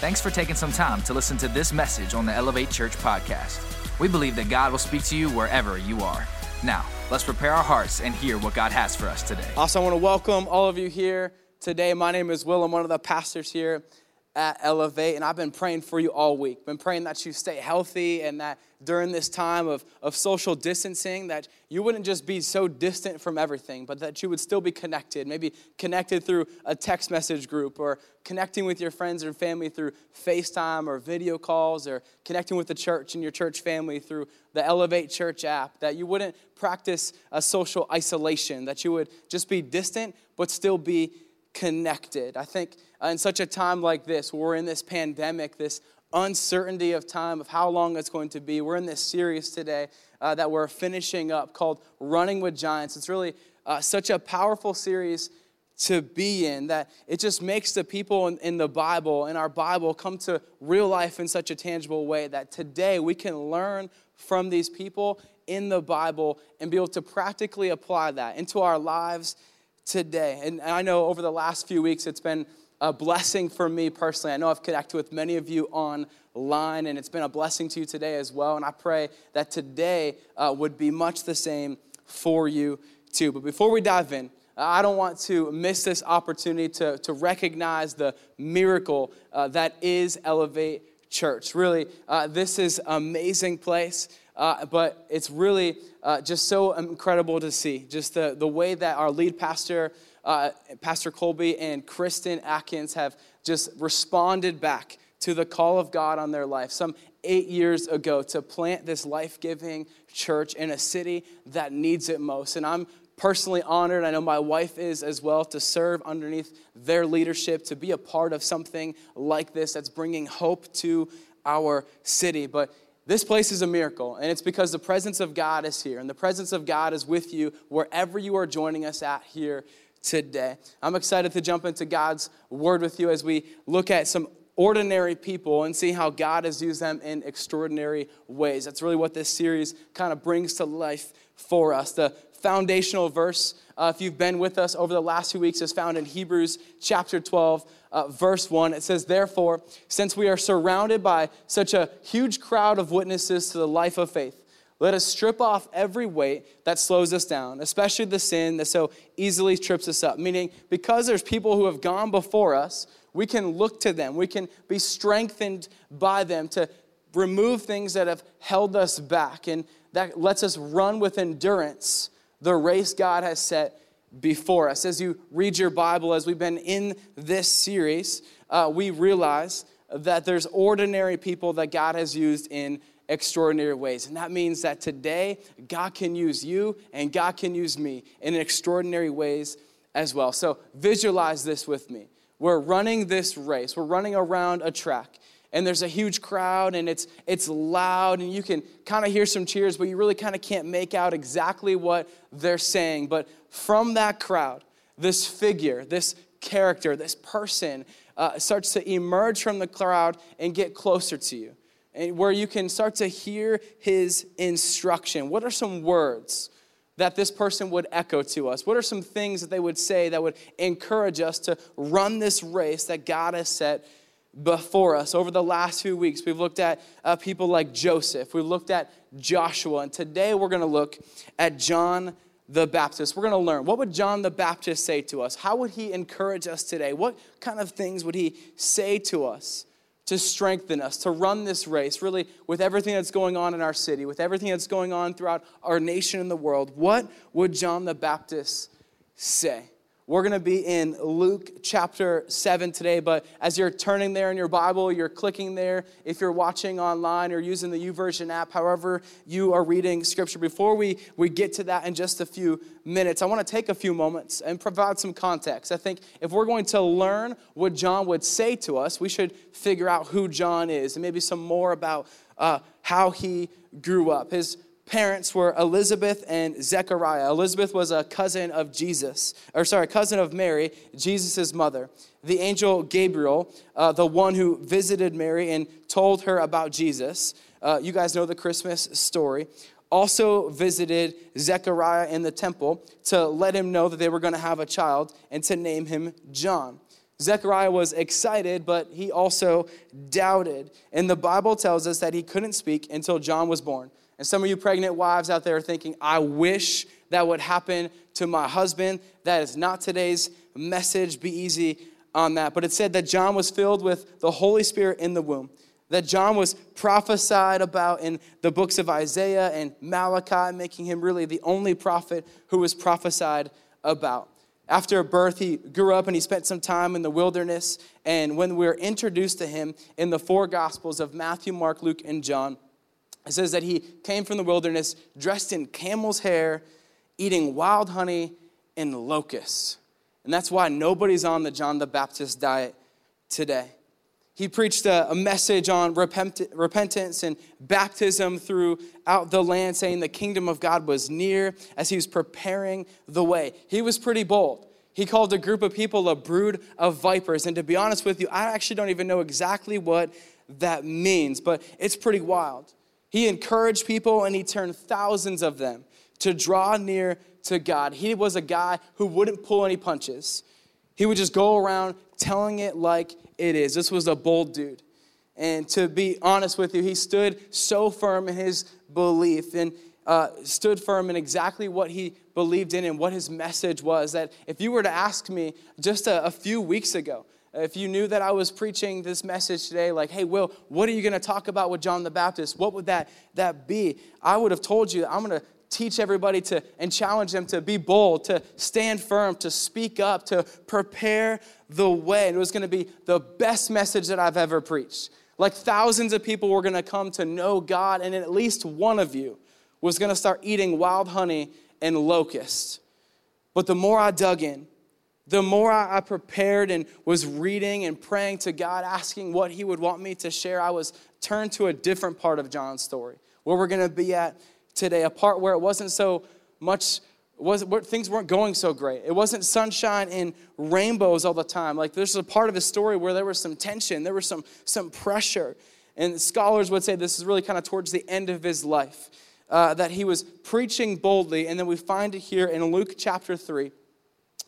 Thanks for taking some time to listen to this message on the Elevate Church Podcast. We believe that God will speak to you wherever you are. Now, let's prepare our hearts and hear what God has for us today. Also, I want to welcome all of you here today. My name is Will. I'm one of the pastors here at Elevate, and I've been praying for you all week. Been praying that you stay healthy and that during this time of social distancing, that you wouldn't just be so distant from everything, but that you would still be connected, maybe connected through a text message group or connecting with your friends and family through FaceTime or video calls or connecting with the church and your church family through the Elevate Church app, that you wouldn't practice a social isolation, that you would just be distant but still be connected. I think in such a time like this, where we're in this pandemic, this uncertainty of time, of how long it's going to be. We're in this series today that we're finishing up called Running with Giants. It's really such a powerful series to be in that it just makes the people in the Bible, in our Bible, come to real life in such a tangible way that today we can learn from these people in the Bible and be able to practically apply that into our lives today. And I know over the last few weeks it's been a blessing for me personally. I know I've connected with many of you online, and it's been a blessing to you today as well. And I pray that today would be much the same for you too. But before we dive in, I don't want to miss this opportunity to recognize the miracle that is Elevate Church. Really, this is an amazing place. But it's really just so incredible to see just the way that our lead pastor, Pastor Colby and Kristen Atkins, have just responded back to the call of God on their life some 8 years ago to plant this life-giving church in a city that needs it most. And I'm personally honored, I know my wife is as well, to serve underneath their leadership, to be a part of something like this that's bringing hope to our city. But this place is a miracle, and it's because the presence of God is here, and the presence of God is with you wherever you are joining us at here today. I'm excited to jump into God's Word with you as we look at some ordinary people and see how God has used them in extraordinary ways. That's really what this series kind of brings to life for us. The foundational verse, if you've been with us over the last 2 weeks, is found in Hebrews chapter 12, verse 1. It says, "Therefore, since we are surrounded by such a huge crowd of witnesses to the life of faith, let us strip off every weight that slows us down, especially the sin that so easily trips us up." Meaning, because there's people who have gone before us, we can look to them. We can be strengthened by them to remove things that have held us back. And that lets us run with endurance the race God has set before us. As you read your Bible, as we've been in this series, we realize that there's ordinary people that God has used in extraordinary ways. And that means that today, God can use you and God can use me in extraordinary ways as well. So visualize this with me. We're running this race. We're running around a track. And there's a huge crowd, and it's loud, and you can kind of hear some cheers, but you really kind of can't make out exactly what they're saying. But from that crowd, this figure, this character, this person starts to emerge from the crowd and get closer to you, and where you can start to hear his instruction. What are some words that this person would echo to us? What are some things that they would say that would encourage us to run this race that God has set before us? Over the last few weeks, we've looked at people like Joseph. We've looked at Joshua. And today we're going to look at John the Baptist. We're going to learn, what would John the Baptist say to us? How would he encourage us today? What kind of things would he say to us to strengthen us, to run this race, really, with everything that's going on in our city, with everything that's going on throughout our nation and the world? What would John the Baptist say? We're going to be in Luke chapter 7 today, but as you're turning there in your Bible, you're clicking there, if you're watching online or using the YouVersion app, however you are reading Scripture, before we get to that in just a few minutes, I want to take a few moments and provide some context. I think if we're going to learn what John would say to us, we should figure out who John is and maybe some more about how he grew up. His parents were Elizabeth and Zechariah. Elizabeth was a cousin of cousin of Mary, Jesus' mother. The angel Gabriel, the one who visited Mary and told her about Jesus, you guys know the Christmas story, also visited Zechariah in the temple to let him know that they were going to have a child and to name him John. Zechariah was excited, but he also doubted. And the Bible tells us that he couldn't speak until John was born. And some of you pregnant wives out there are thinking, I wish that would happen to my husband. That is not today's message. Be easy on that. But it said that John was filled with the Holy Spirit in the womb, that John was prophesied about in the books of Isaiah and Malachi, making him really the only prophet who was prophesied about. After birth, he grew up and he spent some time in the wilderness. And when we're introduced to him in the four Gospels of Matthew, Mark, Luke, and John, it says that he came from the wilderness dressed in camel's hair, eating wild honey and locusts. And that's why nobody's on the John the Baptist diet today. He preached a message on repentance and baptism throughout the land, saying the kingdom of God was near as he was preparing the way. He was pretty bold. He called a group of people a brood of vipers. And to be honest with you, I actually don't even know exactly what that means, but it's pretty wild. He encouraged people and he turned thousands of them to draw near to God. He was a guy who wouldn't pull any punches. He would just go around telling it like it is. This was a bold dude. And to be honest with you, he stood so firm in his belief and stood firm in exactly what he believed in and what his message was. That if you were to ask me just a few weeks ago, if you knew that I was preaching this message today, like, hey, Will, what are you going to talk about with John the Baptist? What would that be? I would have told you, I'm going to teach everybody to and challenge them to be bold, to stand firm, to speak up, to prepare the way. And it was going to be the best message that I've ever preached. Like thousands of people were going to come to know God, and at least one of you was going to start eating wild honey and locusts. But the more I dug in, the more I prepared and was reading and praying to God, asking what he would want me to share, I was turned to a different part of John's story, where we're going to be at today, a part where it wasn't so much, things weren't going so great. It wasn't sunshine and rainbows all the time. Like there's a part of his story where there was some tension, there was some pressure. And scholars would say this is really kind of towards the end of his life, that he was preaching boldly. And then we find it here in Luke chapter 3.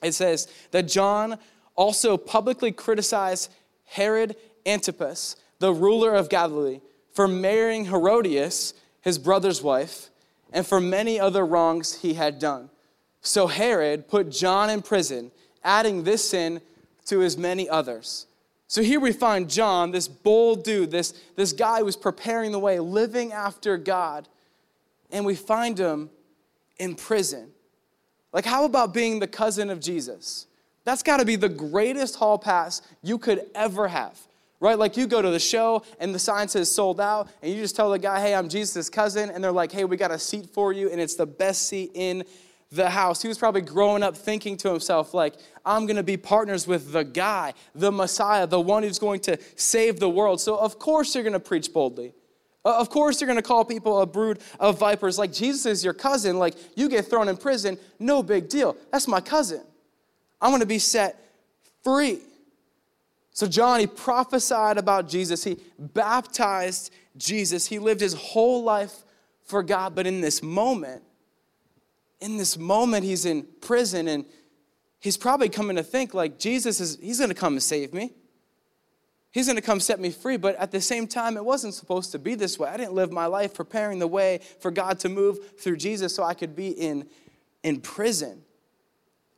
It says that John also publicly criticized Herod Antipas, the ruler of Galilee, for marrying Herodias, his brother's wife, and for many other wrongs he had done. So Herod put John in prison, adding this sin to his many others. So here we find John, this bold dude, this guy who was preparing the way, living after God, and we find him in prison. Like, how about being the cousin of Jesus? That's got to be the greatest hall pass you could ever have. Right, like you go to the show and the sign says sold out and you just tell the guy, hey, I'm Jesus' cousin. And they're like, hey, we got a seat for you and it's the best seat in the house. He was probably growing up thinking to himself like, I'm going to be partners with the guy, the Messiah, the one who's going to save the world. So of course you're going to preach boldly. Of course you're going to call people a brood of vipers. Like Jesus is your cousin, like you get thrown in prison, no big deal. That's my cousin. I'm going to be set free. So John, he prophesied about Jesus. He baptized Jesus. He lived his whole life for God. But in this moment, he's in prison. And he's probably coming to think like he's going to come and save me. He's going to come set me free. But at the same time, it wasn't supposed to be this way. I didn't live my life preparing the way for God to move through Jesus so I could be in prison.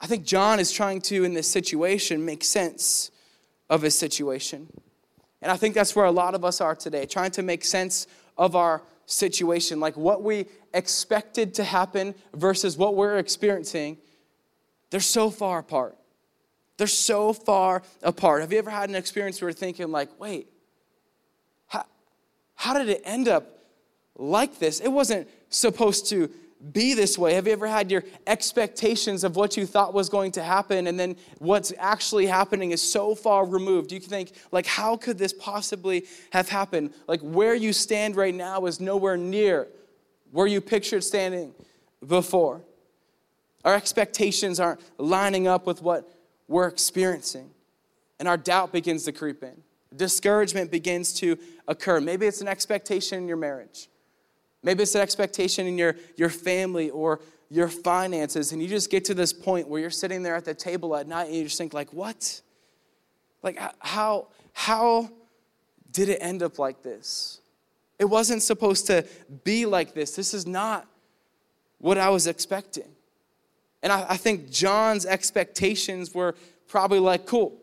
I think John is trying to, in this situation, make sense of his situation. And I think that's where a lot of us are today, trying to make sense of our situation, like what we expected to happen versus what we're experiencing. They're so far apart. Have you ever had an experience where you're thinking like, wait, how did it end up like this? It wasn't supposed to be this way. Have you ever had your expectations of what you thought was going to happen and then what's actually happening is so far removed? You think, like, how could this possibly have happened? Like, where you stand right now is nowhere near where you pictured standing before. Our expectations aren't lining up with what we're experiencing. And our doubt begins to creep in. Discouragement begins to occur. Maybe it's an expectation in your marriage. Maybe it's an expectation in your family or your finances, and you just get to this point where you're sitting there at the table at night and you just think like, what? Like, how did it end up like this? It wasn't supposed to be like this. This is not what I was expecting. And I think John's expectations were probably like, cool,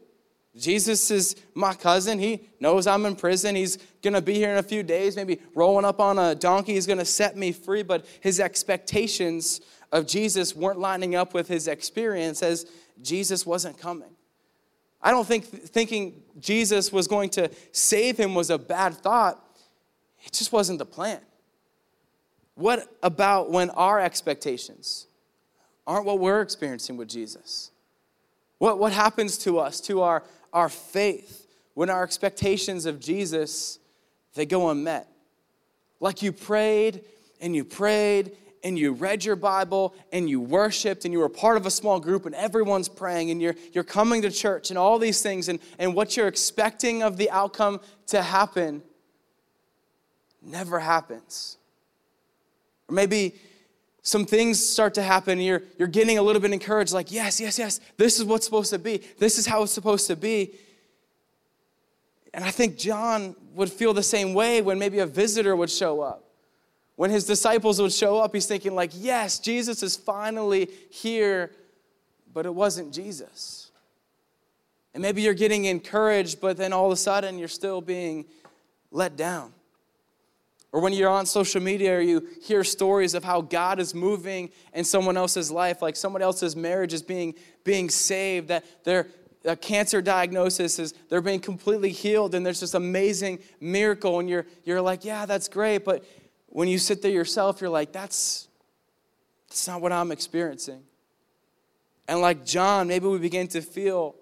Jesus is my cousin. He knows I'm in prison. He's going to be here in a few days, maybe rolling up on a donkey. He's going to set me free. But his expectations of Jesus weren't lining up with his experience as Jesus wasn't coming. I don't think thinking Jesus was going to save him was a bad thought. It just wasn't the plan. What about when our expectations aren't what we're experiencing with Jesus? What happens to us, to our faith, when our expectations of Jesus, they go unmet? Like you prayed, and you read your Bible, and you worshiped, and you were part of a small group, and everyone's praying, and you're coming to church, and all these things, and what you're expecting of the outcome to happen never happens. Or maybe some things start to happen, and you're getting a little bit encouraged, like, yes, this is what's supposed to be. This is how it's supposed to be. And I think John would feel the same way when maybe a visitor would show up. When his disciples would show up, he's thinking like, yes, Jesus is finally here, but it wasn't Jesus. And maybe you're getting encouraged, but then all of a sudden you're still being let down. Or when you're on social media or you hear stories of how God is moving in someone else's life, like someone else's marriage is being saved, that their cancer diagnosis is, they're being completely healed, and there's this amazing miracle, and you're like, yeah, that's great, but when you sit there yourself, you're like, that's not what I'm experiencing. And like John, maybe we begin to feel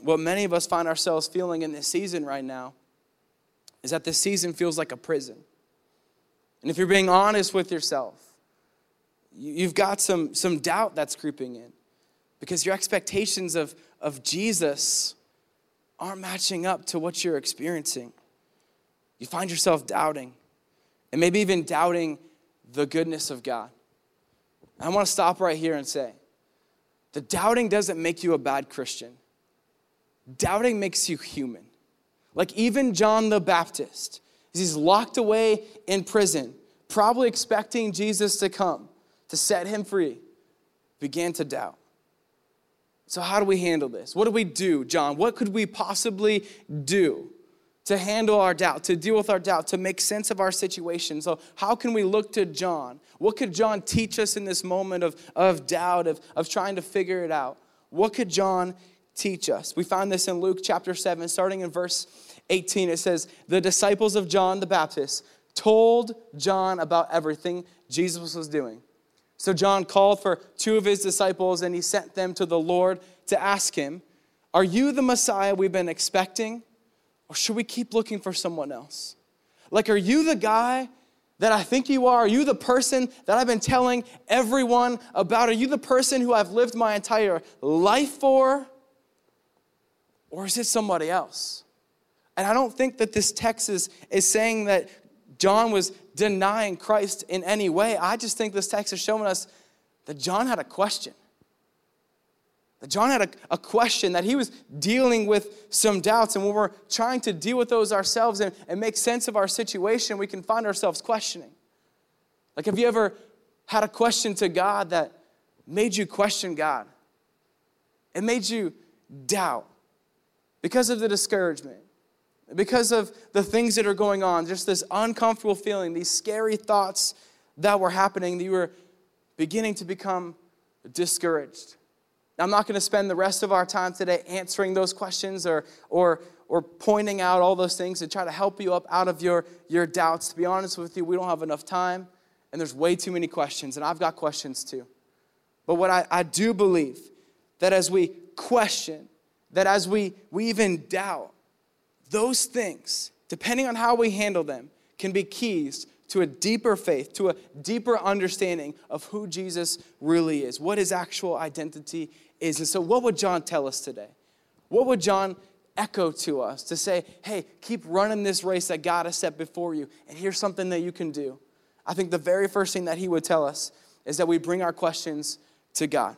what many of us find ourselves feeling in this season right now, is that this season feels like a prison. And if you're being honest with yourself, you've got some doubt that's creeping in because your expectations of Jesus aren't matching up to what you're experiencing. You find yourself doubting, and maybe even doubting the goodness of God. I want to stop right here and say, the doubting doesn't make you a bad Christian. Doubting makes you human. Like even John the Baptist, he's locked away in prison, probably expecting Jesus to come to set him free, began to doubt. So how do we handle this? What do we do, John? What could we possibly do to handle our doubt, to deal with our doubt, to make sense of our situation? So how can we look to John? What could John teach us in this moment of doubt, of trying to figure it out? What could John teach us? We find this in Luke chapter 7, starting in verse 18. It says, the disciples of John the Baptist told John about everything Jesus was doing. So John called for two of his disciples and he sent them to the Lord to ask him, are you the Messiah we've been expecting? Or should we keep looking for someone else? Like, are you the guy that I think you are? Are you the person that I've been telling everyone about? Are you the person who I've lived my entire life for? Or is it somebody else? And I don't think that this text is saying that John was denying Christ in any way. I just think this text is showing us that John had a question. That John had a question, that he was dealing with some doubts. And when we're trying to deal with those ourselves and make sense of our situation, we can find ourselves questioning. Like, have you ever had a question to God that made you question God? It made you doubt. Because of the discouragement, because of the things that are going on, just this uncomfortable feeling, these scary thoughts that were happening, that you were beginning to become discouraged. Now, I'm not going to spend the rest of our time today answering those questions or pointing out all those things to try to help you up out of your doubts. To be honest with you, we don't have enough time, and there's way too many questions, and I've got questions too. But what I do believe, that as we question, that as we even doubt, those things, depending on how we handle them, can be keys to a deeper faith, to a deeper understanding of who Jesus really is, what his actual identity is. And so what would John tell us today? What would John echo to us to say, hey, keep running this race that God has set before you, and here's something that you can do? I think the very first thing that he would tell us is that we bring our questions to God.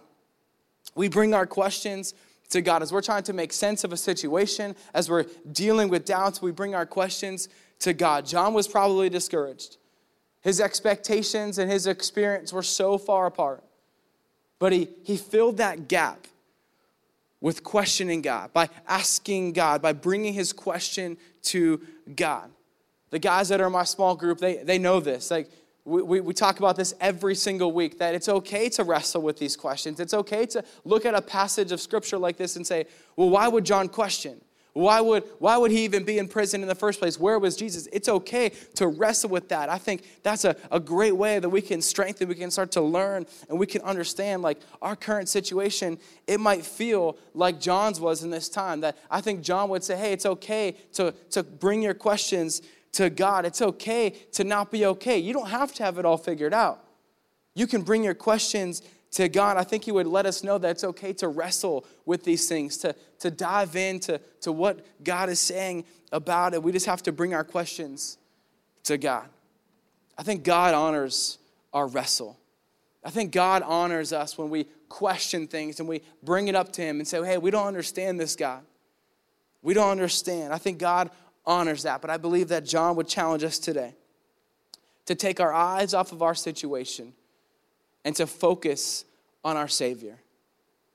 We bring our questions to God. As we're trying to make sense of a situation, as we're dealing with doubts, we bring our questions to God. John was probably discouraged. His expectations and his experience were so far apart. But he filled that gap with questioning God, by asking God, by bringing his question to God. The guys that are in my small group, they know this. Like we talk about this every single week, that it's okay to wrestle with these questions. It's okay to look at a passage of Scripture like this and say, well, why would John question? Why would he even be in prison in the first place? Where was Jesus? It's okay to wrestle with that. I think that's a great way that we can strengthen, we can start to learn, and we can understand like our current situation. It might feel like John's was in this time. That I think John would say, hey, it's okay to bring your questions to God. It's okay to not be okay. You don't have to have it all figured out. You can bring your questions to God. I think he would let us know that it's okay to wrestle with these things, to dive into to what God is saying about it. We just have to bring our questions to God. I think God honors our wrestle. I think God honors us when we question things and we bring it up to him and say, hey, we don't understand this, God. We don't understand. I think God honors that, but I believe that John would challenge us today to take our eyes off of our situation and to focus on our Savior.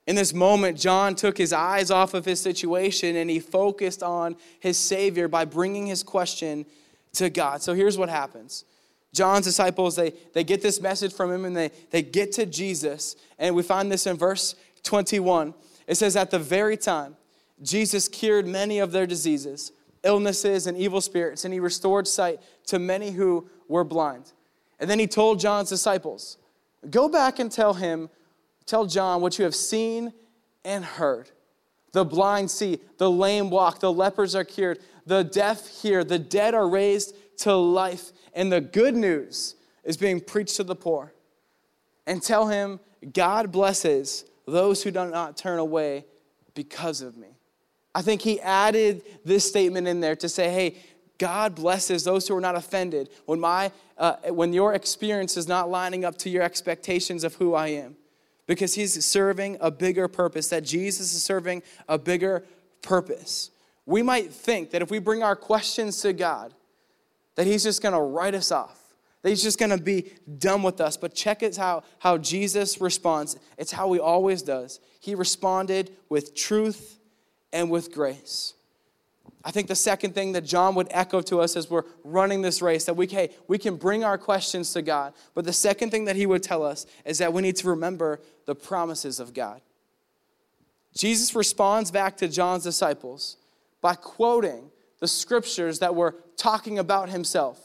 In this moment, John took his eyes off of his situation and he focused on his Savior by bringing his question to God. So here's what happens. John's disciples, they get this message from him and they get to Jesus. And we find this in verse 21. It says, at the very time, Jesus cured many of their diseases, illnesses, and evil spirits, and he restored sight to many who were blind. And then he told John's disciples, go back and tell John what you have seen and heard. The blind see, the lame walk, the lepers are cured, the deaf hear, the dead are raised to life, and the good news is being preached to the poor. And tell him, God blesses those who do not turn away because of me. I think he added this statement in there to say, hey, God blesses those who are not offended when your experience is not lining up to your expectations of who I am. Because he's serving a bigger purpose, that Jesus is serving a bigger purpose. We might think that if we bring our questions to God, that he's just going to write us off, that he's just going to be done with us. But check it out how Jesus responds. It's how he always does. He responded with truth and with grace. I think the second thing that John would echo to us as we're running this race, that we can bring our questions to God. But the second thing that he would tell us is that we need to remember the promises of God. Jesus responds back to John's disciples by quoting the scriptures that were talking about himself.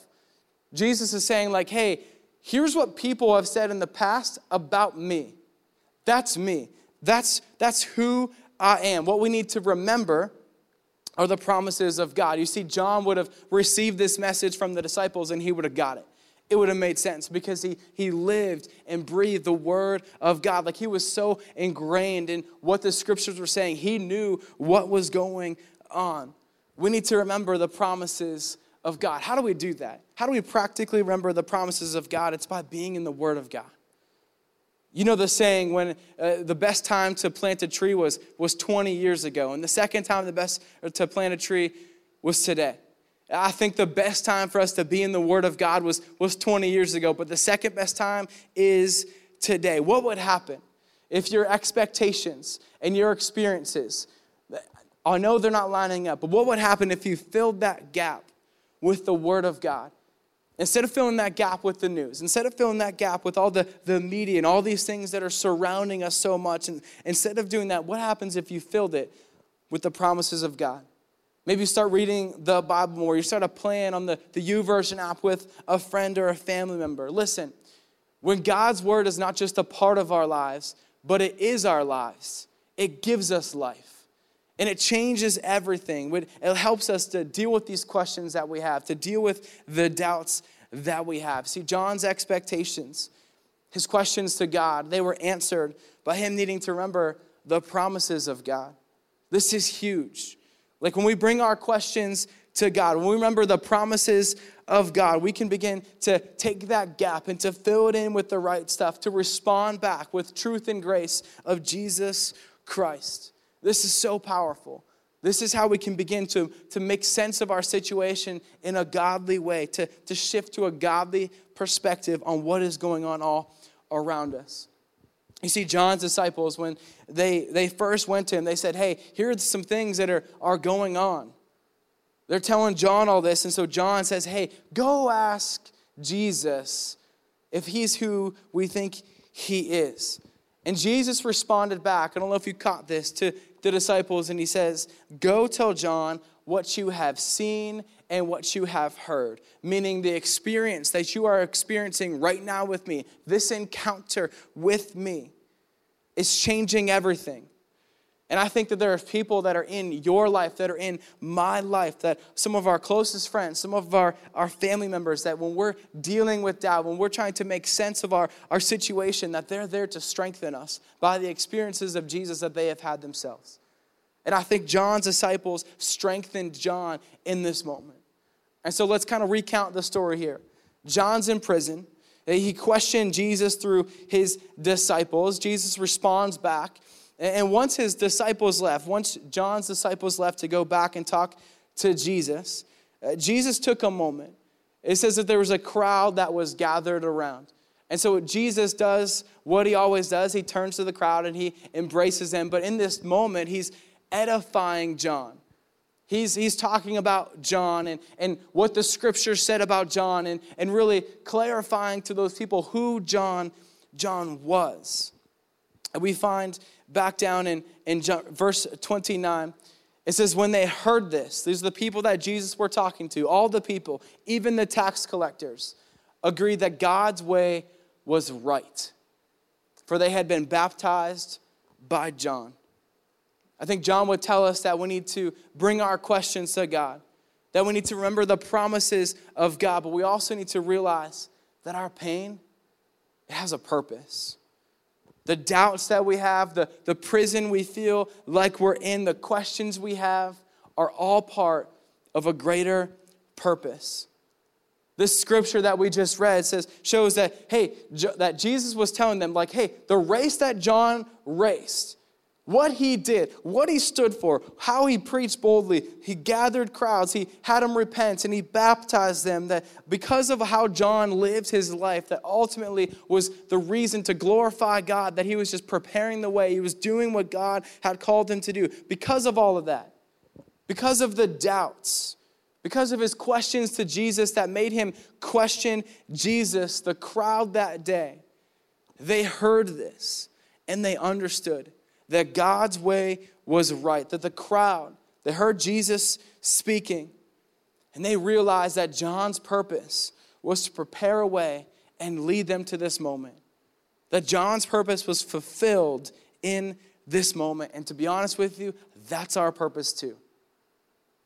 Jesus is saying like, hey, here's what people have said in the past about me. That's me. That's who I am. What we need to remember are the promises of God. You see, John would have received this message from the disciples and he would have got it. It would have made sense because he lived and breathed the word of God. Like he was so ingrained in what the scriptures were saying. He knew what was going on. We need to remember the promises of God. How do we do that? How do we practically remember the promises of God? It's by being in the word of God. You know the saying when the best time to plant a tree was 20 years ago, and the second time the best to plant a tree was today. I think the best time for us to be in the Word of God was 20 years ago, but the second best time is today. What would happen if your expectations and your experiences, I know they're not lining up, but what would happen if you filled that gap with the Word of God? Instead of filling that gap with the news, instead of filling that gap with all the media and all these things that are surrounding us so much, and instead of doing that, what happens if you filled it with the promises of God? Maybe you start reading the Bible more. You start a plan on the YouVersion app with a friend or a family member. Listen, when God's word is not just a part of our lives, but it is our lives. It gives us life. And it changes everything. It helps us to deal with these questions that we have, to deal with the doubts that we have. See, John's expectations, his questions to God, they were answered by him needing to remember the promises of God. This is huge. Like when we bring our questions to God, when we remember the promises of God, we can begin to take that gap and to fill it in with the right stuff, to respond back with truth and grace of Jesus Christ. This is so powerful. This is how we can begin to make sense of our situation in a godly way, to shift to a godly perspective on what is going on all around us. You see, John's disciples, when they first went to him, they said, hey, here are some things that are going on. They're telling John all this, and so John says, hey, go ask Jesus if he's who we think he is. And Jesus responded back, I don't know if you caught this, to the disciples, and he says, go tell John what you have seen and what you have heard, meaning the experience that you are experiencing right now with me, this encounter with me is changing everything. And I think that there are people that are in your life, that are in my life, that some of our closest friends, some of our family members, that when we're dealing with doubt, when we're trying to make sense of our situation, that they're there to strengthen us by the experiences of Jesus that they have had themselves. And I think John's disciples strengthened John in this moment. And so let's kind of recount the story here. John's in prison. He questioned Jesus through his disciples. Jesus responds back. And once his disciples left, once John's disciples left to go back and talk to Jesus, Jesus took a moment. It says that there was a crowd that was gathered around. And so Jesus does what he always does. He turns to the crowd and he embraces them. But in this moment, he's edifying John. He's talking about John and what the scripture said about John and really clarifying to those people who John was. And we find back down in verse 29, it says, when they heard this, these are the people that Jesus were talking to, all the people, even the tax collectors, agreed that God's way was right, for they had been baptized by John. I think John would tell us that we need to bring our questions to God, that we need to remember the promises of God, but we also need to realize that our pain, it has a purpose. The doubts that we have, the prison we feel like we're in, the questions we have are all part of a greater purpose. This scripture that we just read shows that, hey, that Jesus was telling them, like, hey, the race that John raced, what he did, what he stood for, how he preached boldly, he gathered crowds, he had them repent, and he baptized them, that because of how John lived his life, that ultimately was the reason to glorify God, that he was just preparing the way, he was doing what God had called him to do. Because of all of that, because of the doubts, because of his questions to Jesus that made him question Jesus, the crowd that day, they heard this and they understood that God's way was right, that the crowd, they heard Jesus speaking, and they realized that John's purpose was to prepare a way and lead them to this moment. That John's purpose was fulfilled in this moment. And to be honest with you, that's our purpose too.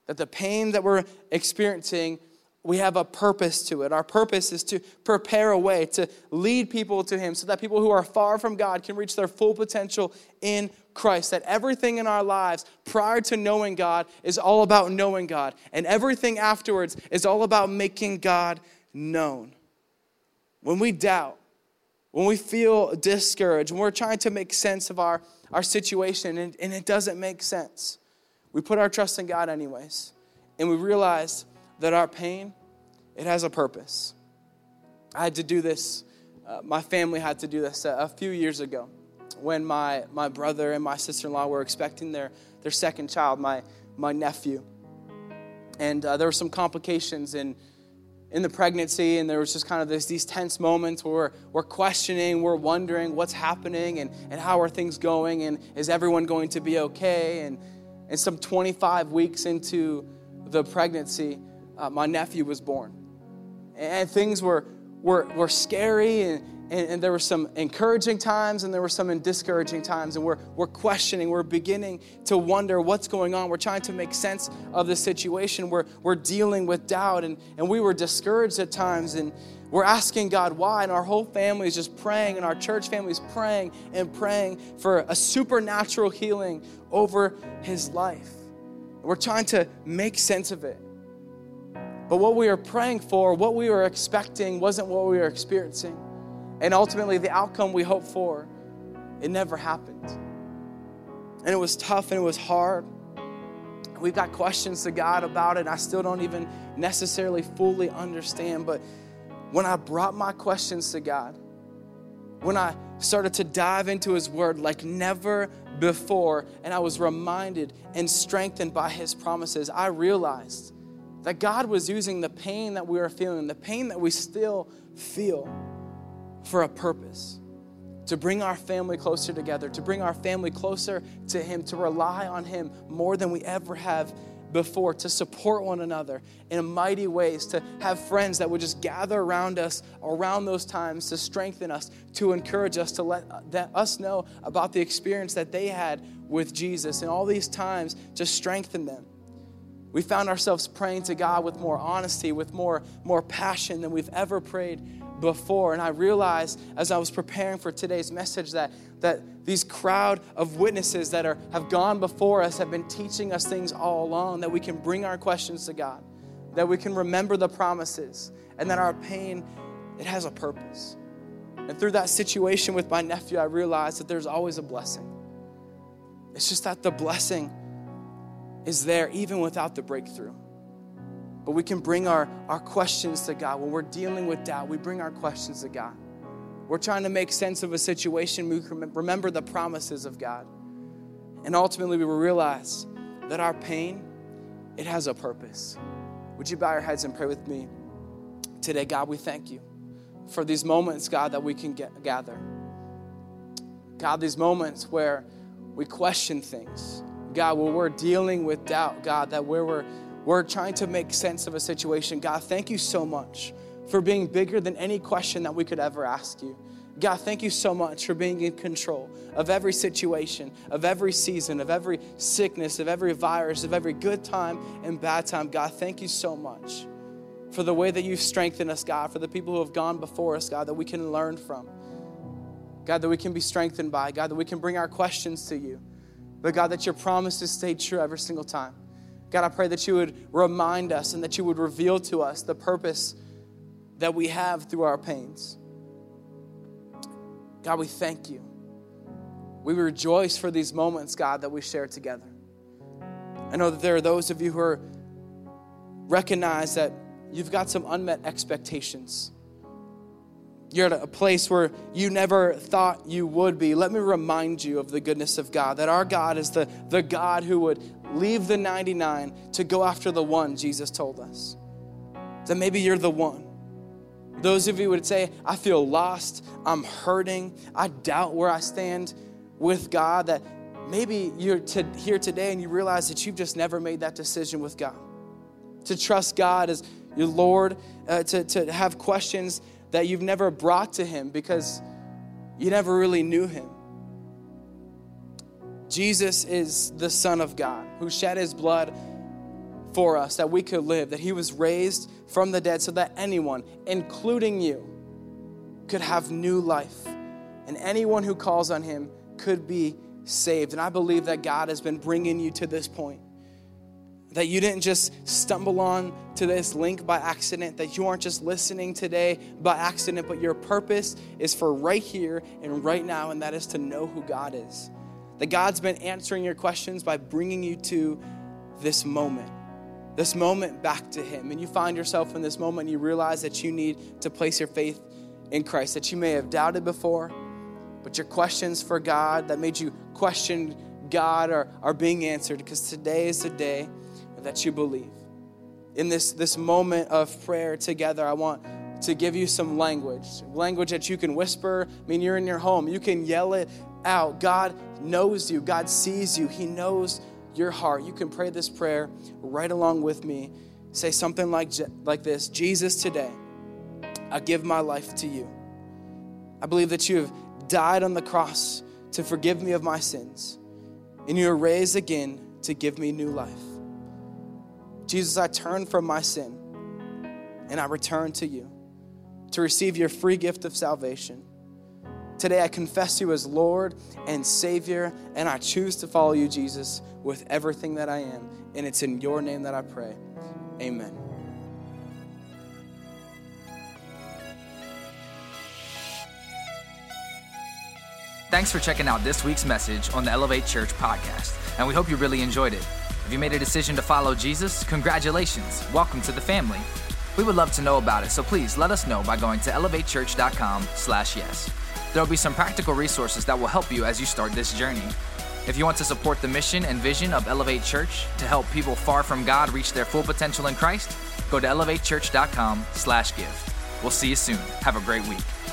That the pain that we're experiencing, we have a purpose to it. Our purpose is to prepare a way, to lead people to him so that people who are far from God can reach their full potential in Christ. That everything in our lives prior to knowing God is all about knowing God. And everything afterwards is all about making God known. When we doubt, when we feel discouraged, when we're trying to make sense of our situation and it doesn't make sense, we put our trust in God anyways. And we realize that our pain, it has a purpose. I had to do this, my family had to do this a few years ago when my brother and my sister-in-law were expecting their second child, my nephew. And there were some complications in the pregnancy, and there was just kind of these tense moments where we're questioning, we're wondering what's happening and how are things going, and is everyone going to be okay? And some 25 weeks into the pregnancy, my nephew was born, and things were scary, and there were some encouraging times, and there were some discouraging times, and we're questioning, we're beginning to wonder what's going on. We're trying to make sense of the situation. We're dealing with doubt, and we were discouraged at times, and we're asking God why, and our whole family is just praying, and our church family is praying and praying for a supernatural healing over his life. We're trying to make sense of it. But what we were praying for, what we were expecting, wasn't what we were experiencing. And ultimately, the outcome we hoped for, it never happened. and it was tough and it was hard. We've got questions to God about it. I still don't even necessarily fully understand. But when I brought my questions to God, when I started to dive into his word like never before, and I was reminded and strengthened by his promises, I realized that God was using the pain that we were feeling, the pain that we still feel, for a purpose, to bring our family closer together, to bring our family closer to him, to rely on him more than we ever have before, to support one another in mighty ways, to have friends that would just gather around us around those times to strengthen us, to encourage us, to let us know about the experience that they had with Jesus. And all these times just strengthen them. We found ourselves praying to God with more honesty, with more passion than we've ever prayed before. And I realized as I was preparing for today's message that these crowd of witnesses that have gone before us have been teaching us things all along, that we can bring our questions to God, that we can remember the promises, and that our pain, it has a purpose. And through that situation with my nephew, I realized that there's always a blessing. It's just that the blessing is there even without the breakthrough. But we can bring our questions to God. When we're dealing with doubt, we bring our questions to God. We're trying to make sense of a situation. We remember the promises of God. And ultimately, we will realize that our pain, it has a purpose. Would you bow your heads and pray with me today? God, we thank you for these moments, God, that we can gather. God, these moments where we question things. God, where we're dealing with doubt, God, that where we're trying to make sense of a situation. God, thank you so much for being bigger than any question that we could ever ask you. God, thank you so much for being in control of every situation, of every season, of every sickness, of every virus, of every good time and bad time. God, thank you so much for the way that you've strengthened us, God, for the people who have gone before us, God, that we can learn from. God, that we can be strengthened by. God, that we can bring our questions to you. But God, that your promises stay true every single time. God, I pray that you would remind us and that you would reveal to us the purpose that we have through our pains. God, we thank you. We rejoice for these moments, God, that we share together. I know that there are those of you who are recognize that you've got some unmet expectations. You're at a place where you never thought you would be. Let me remind you of the goodness of God, that our God is the God who would leave the 99 to go after the one, Jesus told us. That maybe you're the one. Those of you who would say, I feel lost, I'm hurting, I doubt where I stand with God, that maybe you're here today and you realize that you've just never made that decision with God. To trust God as your Lord, to have questions that you've never brought to him because you never really knew him. Jesus is the Son of God who shed his blood for us that we could live, that he was raised from the dead so that anyone, including you, could have new life. And anyone who calls on him could be saved. And I believe that God has been bringing you to this point, that you didn't just stumble on to this link by accident, that you aren't just listening today by accident, but your purpose is for right here and right now, and that is to know who God is. That God's been answering your questions by bringing you to this moment back to him. And you find yourself in this moment and you realize that you need to place your faith in Christ, that you may have doubted before, but your questions for God that made you question God are being answered, because today is the day that you believe. In this moment of prayer together, I want to give you some language that you can whisper. I mean, you're in your home. You can yell it out. God knows you. God sees you. He knows your heart. You can pray this prayer right along with me. Say something like this. Jesus, today, I give my life to you. I believe that you have died on the cross to forgive me of my sins, and you are raised again to give me new life. Jesus, I turn from my sin and I return to you to receive your free gift of salvation. Today, I confess you as Lord and Savior, and I choose to follow you, Jesus, with everything that I am. And it's in your name that I pray. Amen. Thanks for checking out this week's message on the Elevate Church Podcast, and we hope you really enjoyed it. If you made a decision to follow Jesus, congratulations. Welcome to the family. We would love to know about it, so please let us know by going to elevatechurch.com/yes. There will be some practical resources that will help you as you start this journey. If you want to support the mission and vision of Elevate Church to help people far from God reach their full potential in Christ, go to elevatechurch.com/give. We'll see you soon. Have a great week.